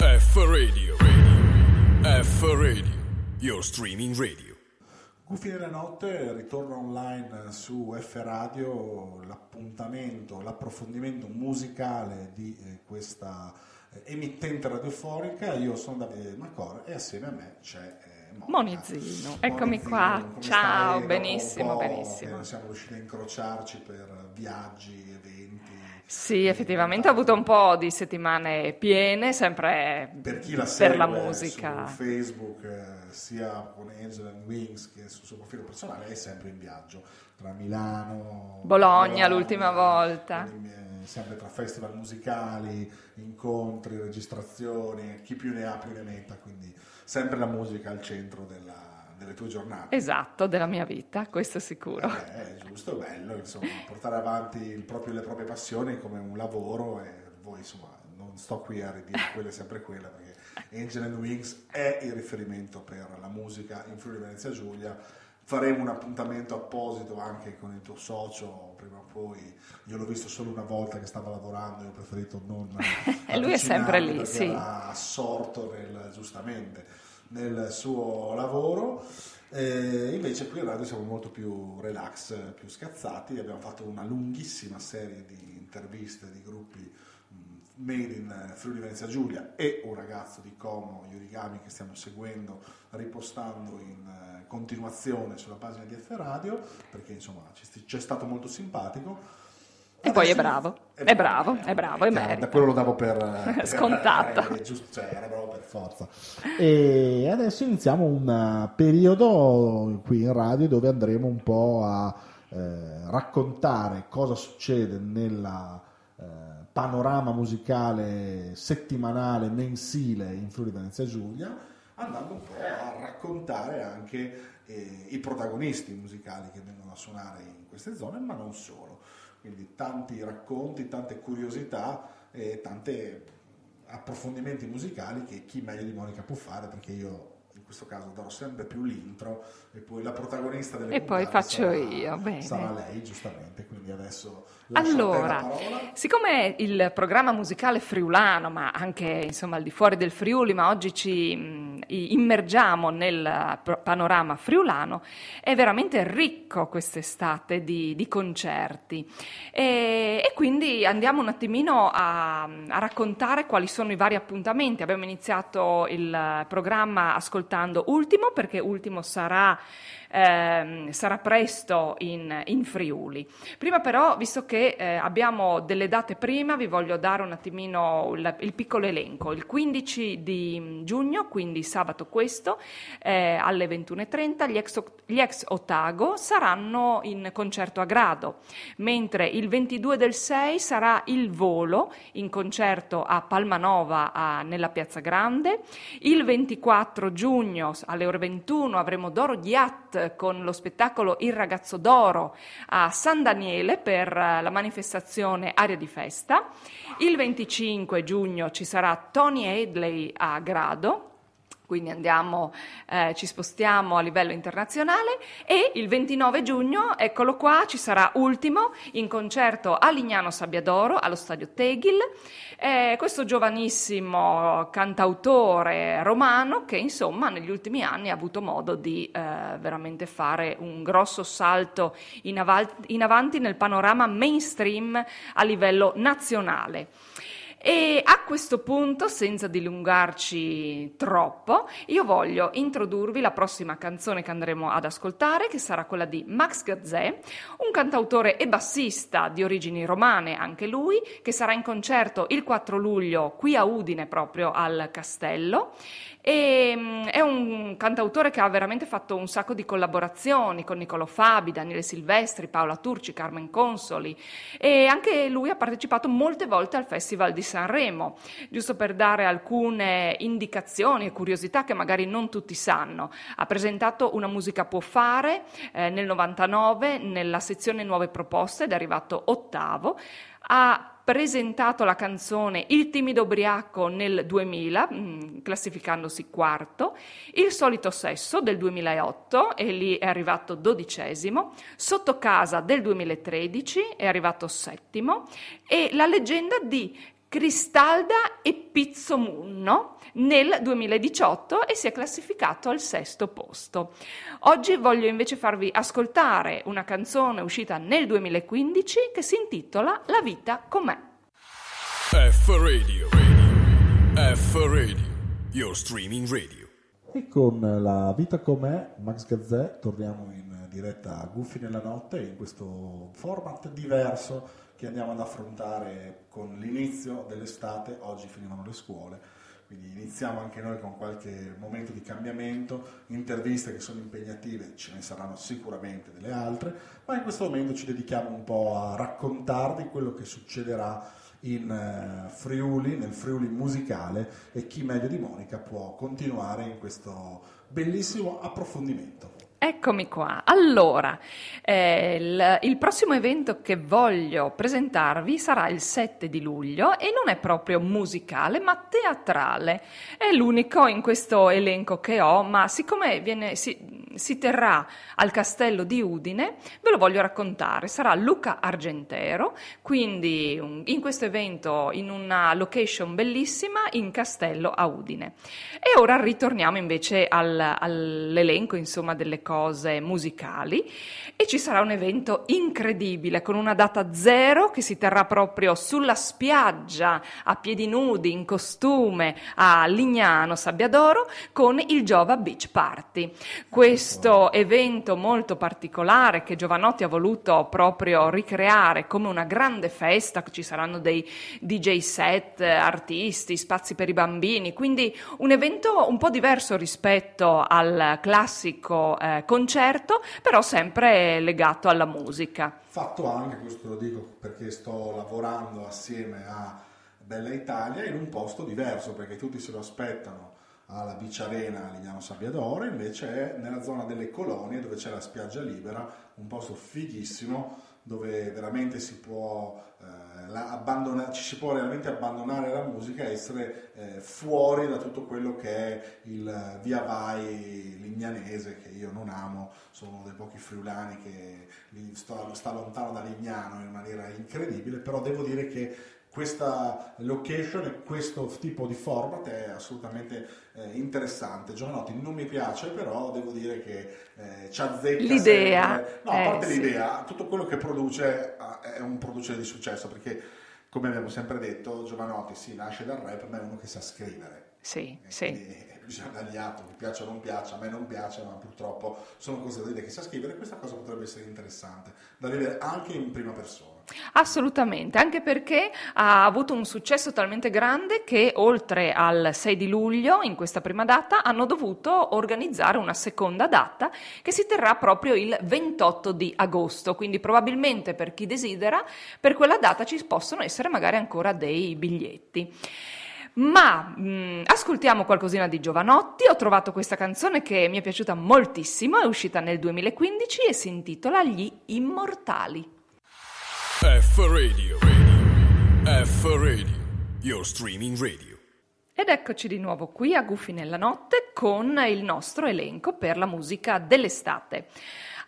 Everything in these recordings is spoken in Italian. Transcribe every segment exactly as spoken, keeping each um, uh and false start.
F Radio, Radio, F Radio, your streaming radio. Gufi nella Notte ritorna online su F Radio, l'appuntamento, l'approfondimento musicale di eh, questa eh, emittente radiofonica. Io sono Davide Macor e assieme a me c'è eh, Monizino. Eccomi qua, ciao, stai? benissimo, benissimo. Non siamo riusciti a incrociarci per viaggi, eventi. Sì, effettivamente ho avuto un po' di settimane piene, sempre per, chi la segue, per la musica. Su Facebook, eh, sia con Angel and Wings che sul suo profilo personale, è sempre in viaggio tra Milano, Bologna, Bologna l'ultima volta. Eh, sempre tra festival musicali, incontri, registrazioni, chi più ne ha più ne metta, quindi sempre la musica al centro della delle tue giornate. Esatto, della mia vita, questo è sicuro. Eh, è giusto, bello, insomma, portare avanti il proprio, le proprie passioni come un lavoro, e voi, insomma, non sto qui a ridire quella è sempre quella, perché Angel and Wings è il riferimento per la musica in Friuli Venezia Giulia. Faremo un appuntamento apposito anche con il tuo socio, prima o poi. Io l'ho visto solo una volta che stava lavorando, io ho preferito non e lui è sempre lì, sì. Era assorto nel, giustamente, nel suo lavoro, eh, invece qui in radio siamo molto più relax, più scazzati. Abbiamo fatto una lunghissima serie di interviste di gruppi mh, made in Friuli Venezia Giulia e un ragazzo di Como, Yurigami, che stiamo seguendo, ripostando in uh, continuazione sulla pagina di F Radio, perché insomma ci, ci è stato molto simpatico. E adesso poi è bravo, è, è bravo, bravo, è bravo, è merito. Da quello lo davo per, per scontato. Eh, giusto, cioè era bravo per forza. E adesso iniziamo un periodo qui in radio dove andremo un po' a eh, raccontare cosa succede nella eh, panorama musicale settimanale, mensile in Friuli Venezia Giulia, andando un po' a raccontare anche eh, i protagonisti musicali che vengono a suonare in queste zone, ma non solo. Quindi tanti racconti, tante curiosità e tanti approfondimenti musicali che chi meglio di Monica può fare, perché io in questo caso darò sempre più l'intro e poi la protagonista delle e poi faccio sarà, io bene. Sarà lei, giustamente, quindi adesso lascio allora a te la parola. Siccome il programma musicale friulano, ma anche insomma al di fuori del Friuli, ma oggi ci immergiamo nel panorama friulano, è veramente ricco quest'estate di, di concerti e, e quindi andiamo un attimino a, a raccontare quali sono i vari appuntamenti. Abbiamo iniziato il programma ascoltando Ultimo, perché Ultimo sarà Ehm, sarà presto in, in Friuli. Prima però, visto che eh, abbiamo delle date prima, vi voglio dare un attimino il, il piccolo elenco. Il quindici di giugno, quindi sabato questo, eh, alle ventuno e trenta gli ex, gli ex Otago saranno in concerto a Grado, mentre il ventidue del sei sarà il Volo in concerto a Palmanova a, nella Piazza Grande. Il ventiquattro giugno alle ore ventuno avremo Doro Gjat con lo spettacolo Il Ragazzo d'Oro a San Daniele per la manifestazione Aria di Festa. Il venticinque giugno ci sarà Tony Hadley a Grado, quindi andiamo, eh, ci spostiamo a livello internazionale. E il ventinove giugno, eccolo qua, ci sarà Ultimo in concerto a Lignano Sabbiadoro allo stadio Tegil, eh, questo giovanissimo cantautore romano che insomma negli ultimi anni ha avuto modo di eh, veramente fare un grosso salto in, av- in avanti nel panorama mainstream a livello nazionale. E a questo punto, senza dilungarci troppo, io voglio introdurvi la prossima canzone che andremo ad ascoltare, che sarà quella di Max Gazzè, un cantautore e bassista di origini romane anche lui, che sarà in concerto il quattro luglio qui a Udine, proprio al Castello. E è un cantautore che ha veramente fatto un sacco di collaborazioni con Niccolò Fabi, Daniele Silvestri, Paola Turci, Carmen Consoli, e anche lui ha partecipato molte volte al Festival di Sanremo, giusto per dare alcune indicazioni e curiosità che magari non tutti sanno. Ha presentato Una musica può fare eh, nel novantanove nella sezione Nuove proposte ed è arrivato ottavo. Ha presentato la canzone Il timido ubriaco nel duemila, classificandosi quarto, Il solito sesso del duemilaotto, e lì è arrivato dodicesimo, Sotto casa del duemilatredici, è arrivato settimo, e La leggenda di Cristalda e Pizzo Munno nel duemiladiciotto e si è classificato al sesto posto. Oggi voglio invece farvi ascoltare una canzone uscita nel duemilaquindici che si intitola La vita com'è. F Radio, Radio, F Radio, your streaming radio. E con La vita com'è, Max Gazzè, torniamo in diretta a Gufi nella Notte in questo format diverso che andiamo ad affrontare con l'inizio dell'estate. Oggi finivano le scuole, quindi iniziamo anche noi con qualche momento di cambiamento, interviste che sono impegnative, ce ne saranno sicuramente delle altre, ma in questo momento ci dedichiamo un po' a raccontarvi quello che succederà in Friuli, nel Friuli musicale, e chi meglio di Monica può continuare in questo bellissimo approfondimento. Eccomi qua. Allora, eh, il, il prossimo evento che voglio presentarvi sarà il sette di luglio e non è proprio musicale ma teatrale. È l'unico in questo elenco che ho, ma siccome viene, si, si terrà al Castello di Udine, ve lo voglio raccontare. Sarà Luca Argentero, quindi un, in questo evento in una location bellissima in Castello a Udine. E ora ritorniamo invece al, all'elenco, insomma, delle cose musicali, e ci sarà un evento incredibile con una data zero che si terrà proprio sulla spiaggia, a piedi nudi, in costume, a Lignano Sabbiadoro, con il Jova Beach Party. Questo evento molto particolare che Giovanotti ha voluto proprio ricreare come una grande festa, ci saranno dei D J set, artisti, spazi per i bambini, quindi un evento un po' diverso rispetto al classico Eh, concerto, però sempre legato alla musica. Fatto anche, questo lo dico perché sto lavorando assieme a Bella Italia in un posto diverso, perché tutti se lo aspettano alla Bicciarena, a Lignano Sabbiadoro, invece è nella zona delle Colonie, dove c'è la spiaggia libera, un posto fighissimo dove veramente si può eh, la abbandona- ci si può veramente abbandonare la musica e essere eh, fuori da tutto quello che è il via vai lignanese, che io non amo. Sono dei pochi friulani che sto, sta lontano da Lignano in maniera incredibile, però devo dire che questa location e questo tipo di format è assolutamente eh, interessante. Giovanotti non mi piace, però devo dire che eh, ci azzecca l'idea sempre. No, eh, a parte sì. L'idea, tutto quello che produce è un produttore di successo, perché come abbiamo sempre detto, Giovanotti si sì, nasce dal rap, ma è uno che sa scrivere. Sì, e sì. Bisogna dargli atto, mi piace o non piace, a me non piace, ma purtroppo sono cose da dire che sa scrivere. Questa cosa potrebbe essere interessante da vedere anche in prima persona. Assolutamente, anche perché ha avuto un successo talmente grande che oltre al sei di luglio, in questa prima data, hanno dovuto organizzare una seconda data che si terrà proprio il ventotto di agosto, quindi probabilmente per chi desidera per quella data ci possono essere magari ancora dei biglietti. Ma mh, ascoltiamo qualcosina di Giovanotti. Ho trovato questa canzone che mi è piaciuta moltissimo, è uscita nel duemilaquindici e si intitola Gli Immortali. F Radio, Radio, F Radio, your streaming radio. Ed eccoci di nuovo qui a Gufi nella Notte con il nostro elenco per la musica dell'estate.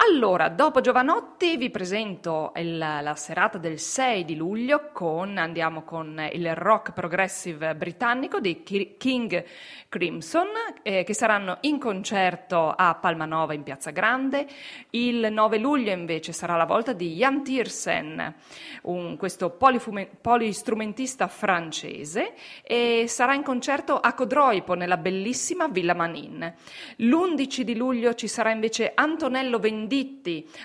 Allora, dopo Giovanotti vi presento il, la serata del sei di luglio con, andiamo con il rock progressive britannico di King Crimson, eh, che saranno in concerto a Palmanova in Piazza Grande. Il nove luglio invece sarà la volta di Jan Tiersen, un, questo polifume, polistrumentista francese, e sarà in concerto a Codroipo nella bellissima Villa Manin. L'undici di luglio ci sarà invece Antonello Venditti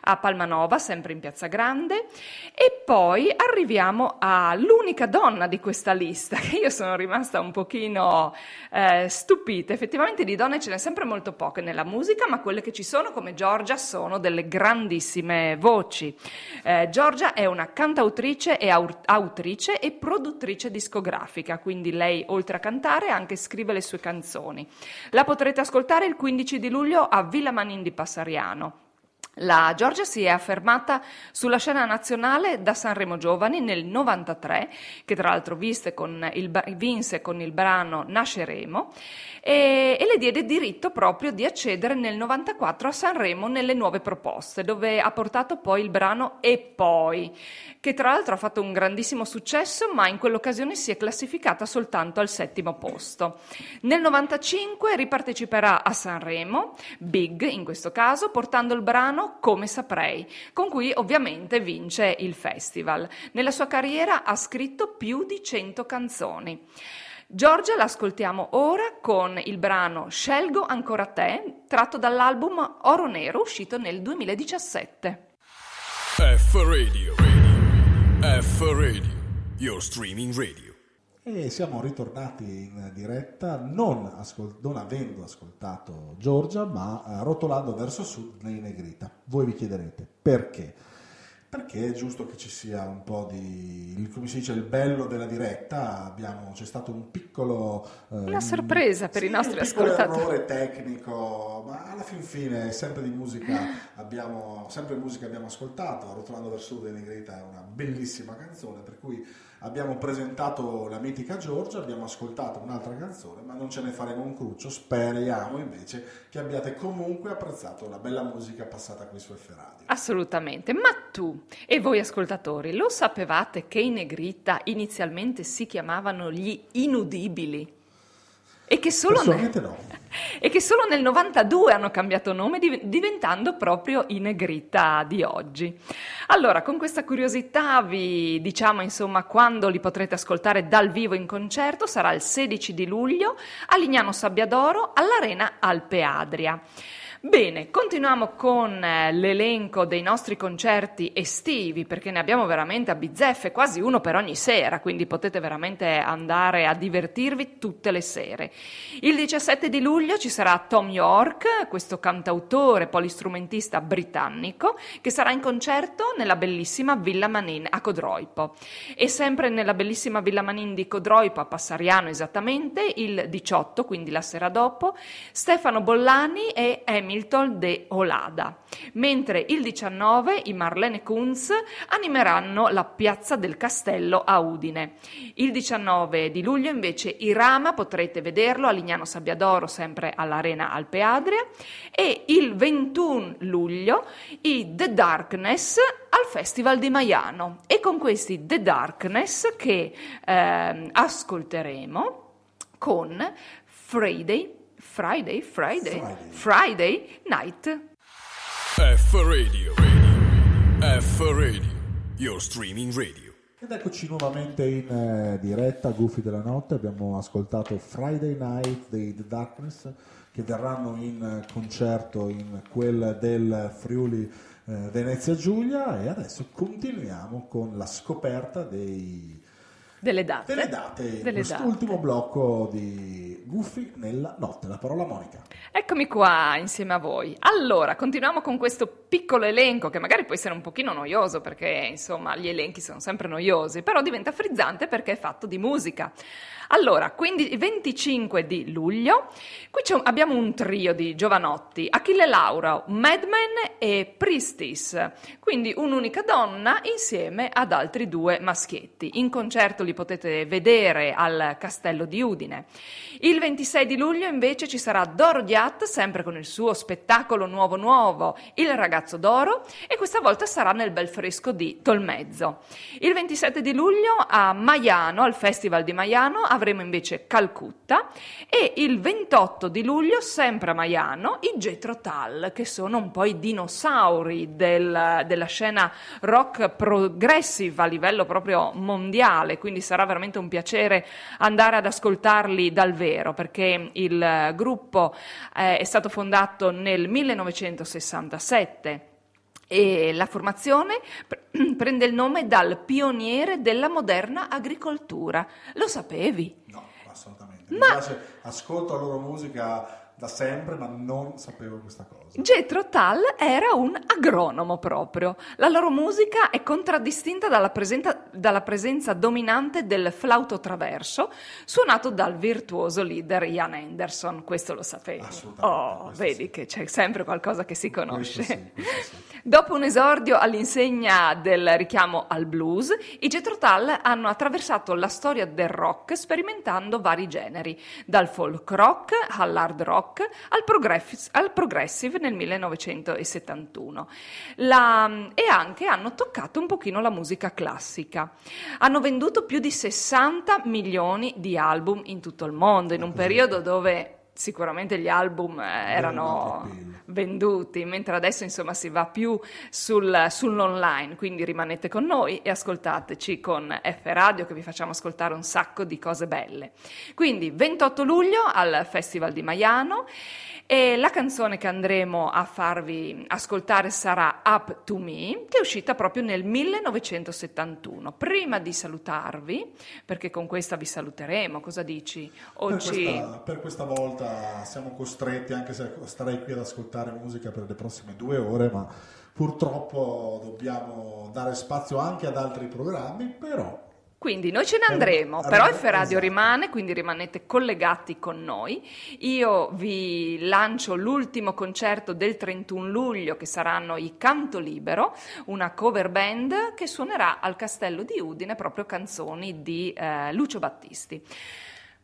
a Palmanova, sempre in Piazza Grande, e poi arriviamo all'unica donna di questa lista, che io sono rimasta un pochino eh, stupita. Effettivamente di donne ce n'è sempre molto poche nella musica, ma quelle che ci sono, come Giorgia, sono delle grandissime voci. Eh, Giorgia è una cantautrice e aut- autrice e produttrice discografica, quindi lei oltre a cantare anche scrive le sue canzoni. La potrete ascoltare il quindici di luglio a Villa Manin di Passariano. La Giorgia si è affermata sulla scena nazionale da Sanremo Giovani nel novantatré, che tra l'altro vinse con il, vinse con il brano Nasceremo, e, e le diede diritto proprio di accedere nel novantaquattro a Sanremo nelle nuove proposte, dove ha portato poi il brano E Poi, che tra l'altro ha fatto un grandissimo successo, ma in quell'occasione si è classificata soltanto al settimo posto. Nel novantacinque riparteciperà a Sanremo, Big in questo caso, portando il brano Come Saprei, con cui ovviamente vince il festival. Nella sua carriera ha scritto più di cento canzoni. Giorgia l'ascoltiamo ora con il brano Scelgo ancora te, tratto dall'album Oro Nero, uscito nel duemiladiciassette. F Radio, Radio, F Radio, your streaming radio. E siamo ritornati in diretta, non, ascol- non avendo ascoltato Giorgia, ma rotolando verso sud nei Negrita. Voi vi chiederete perché? Perché è giusto che ci sia un po' di, il, come si dice, il bello della diretta. Abbiamo, c'è stato un piccolo... Eh, Una sorpresa per sì, i nostri ascoltatori. Un errore tecnico, ma alla fin fine sempre di musica abbiamo, sempre musica abbiamo ascoltato. Rotolando verso sud nei Negrita è una bellissima canzone, per cui... Abbiamo presentato la mitica Giorgia, abbiamo ascoltato un'altra canzone, ma non ce ne faremo un cruccio. Speriamo invece che abbiate comunque apprezzato la bella musica passata qui su F Radio. Assolutamente, ma tu e voi ascoltatori lo sapevate che i Negrita inizialmente si chiamavano gli Inudibili? E che, solo nel, no. e che solo nel novantadue hanno cambiato nome, diventando proprio i Negrita di oggi. Allora, con questa curiosità vi diciamo insomma quando li potrete ascoltare dal vivo in concerto. Sarà il sedici di luglio a Lignano Sabbiadoro all'Arena Alpe Adria. Bene, continuiamo con l'elenco dei nostri concerti estivi, perché ne abbiamo veramente a bizzeffe, quasi uno per ogni sera, quindi potete veramente andare a divertirvi tutte le sere. Il diciassette di luglio ci sarà Tom York, questo cantautore polistrumentista britannico, che sarà in concerto nella bellissima Villa Manin a Codroipo. E sempre nella bellissima Villa Manin di Codroipo, a Passariano esattamente, il diciotto, quindi la sera dopo, Stefano Bollani e Emily Milton de Olada, mentre il diciannove i Marlene Kunz animeranno la piazza del Castello a Udine. Il diciannove di luglio invece i Rama potrete vederlo a Lignano Sabbiadoro, sempre all'Arena Alpe Adria, e il ventuno luglio i The Darkness al Festival di Maiano. E con questi The Darkness che eh, ascolteremo con Friday Friday, Friday, Friday, Friday night. F Radio, Radio, F Radio, your streaming radio. Ed eccoci nuovamente in diretta, Gufi della Notte. Abbiamo ascoltato Friday Night dei The Darkness, che verranno in concerto in quel del Friuli eh, Venezia Giulia, e adesso continuiamo con la scoperta dei... Delle date. Delle date, Delle quest'ultimo date. Blocco di Gufi nella Notte. La parola Monica. Eccomi qua insieme a voi. Allora, continuiamo con questo piccolo elenco che magari può essere un pochino noioso, perché insomma gli elenchi sono sempre noiosi, però diventa frizzante perché è fatto di musica. Allora, quindi venticinque di luglio, qui c'è, abbiamo un trio di giovanotti, Achille Lauro, Madman e Priestis, quindi un'unica donna insieme ad altri due maschietti. In concerto li potete vedere al Castello di Udine. Il ventisei di luglio invece ci sarà Doro Gjat, sempre con il suo spettacolo nuovo nuovo, Il ragazzo d'oro, e questa volta sarà nel bel fresco di Tolmezzo. Il ventisette di luglio a Maiano, al Festival di Maiano, avremo invece Calcutta, e il ventotto di luglio, sempre a Maiano, i Jethro Tull, che sono un po' i dinosauri del, della scena rock progressive a livello proprio mondiale, quindi sarà veramente un piacere andare ad ascoltarli dal vero, perché il gruppo eh, è stato fondato nel millenovecentosessantasette e la formazione pre- prende il nome dal pioniere della moderna agricoltura. Lo sapevi? No, assolutamente. Ma... Mi piace, ascolto la loro musica da sempre, ma non sapevo questa cosa. Jethro Tull era un agronomo proprio. La loro musica è contraddistinta dalla, presenta, dalla presenza dominante del flauto traverso, suonato dal virtuoso leader Ian Anderson. Questo lo sapete. Oh, vedi sì. Che c'è sempre qualcosa che si conosce. Questo sì, questo sì. Dopo un esordio all'insegna del richiamo al blues, i Jethro Tull hanno attraversato la storia del rock sperimentando vari generi, dal folk rock all'hard rock al, progress, al progressive nel millenovecentosettantuno. La, e anche hanno toccato un pochino la musica classica. Hanno venduto più di sessanta milioni di album in tutto il mondo, in un periodo dove sicuramente gli album erano venduti, mentre adesso insomma si va più sul, sull'online, quindi rimanete con noi e ascoltateci con F Radio, che vi facciamo ascoltare un sacco di cose belle. Quindi ventotto luglio al Festival di Maiano, e la canzone che andremo a farvi ascoltare sarà Up to Me, che è uscita proprio nel millenovecentosettantuno. Prima di salutarvi, perché con questa vi saluteremo, cosa dici? Oggi... Per questa, per questa volta siamo costretti, anche se starei qui ad ascoltare musica per le prossime due ore, ma purtroppo dobbiamo dare spazio anche ad altri programmi, però... Quindi noi ce ne andremo, eh, però F Radio esatto. Rimane, quindi rimanete collegati con noi. Io vi lancio l'ultimo concerto del trentuno luglio, che saranno i Canto Libero, una cover band che suonerà al Castello di Udine proprio canzoni di eh, Lucio Battisti.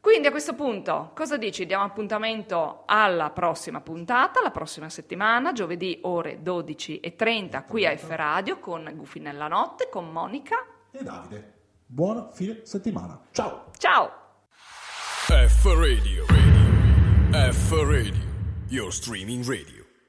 Quindi a questo punto, cosa dici? Diamo appuntamento alla prossima puntata, la prossima settimana, giovedì ore dodici e trenta, qui a F Radio con Gufi nella Notte, con Monica e Davide. Buona fine settimana. Ciao. Ciao. F Radio. F Radio. Your streaming radio.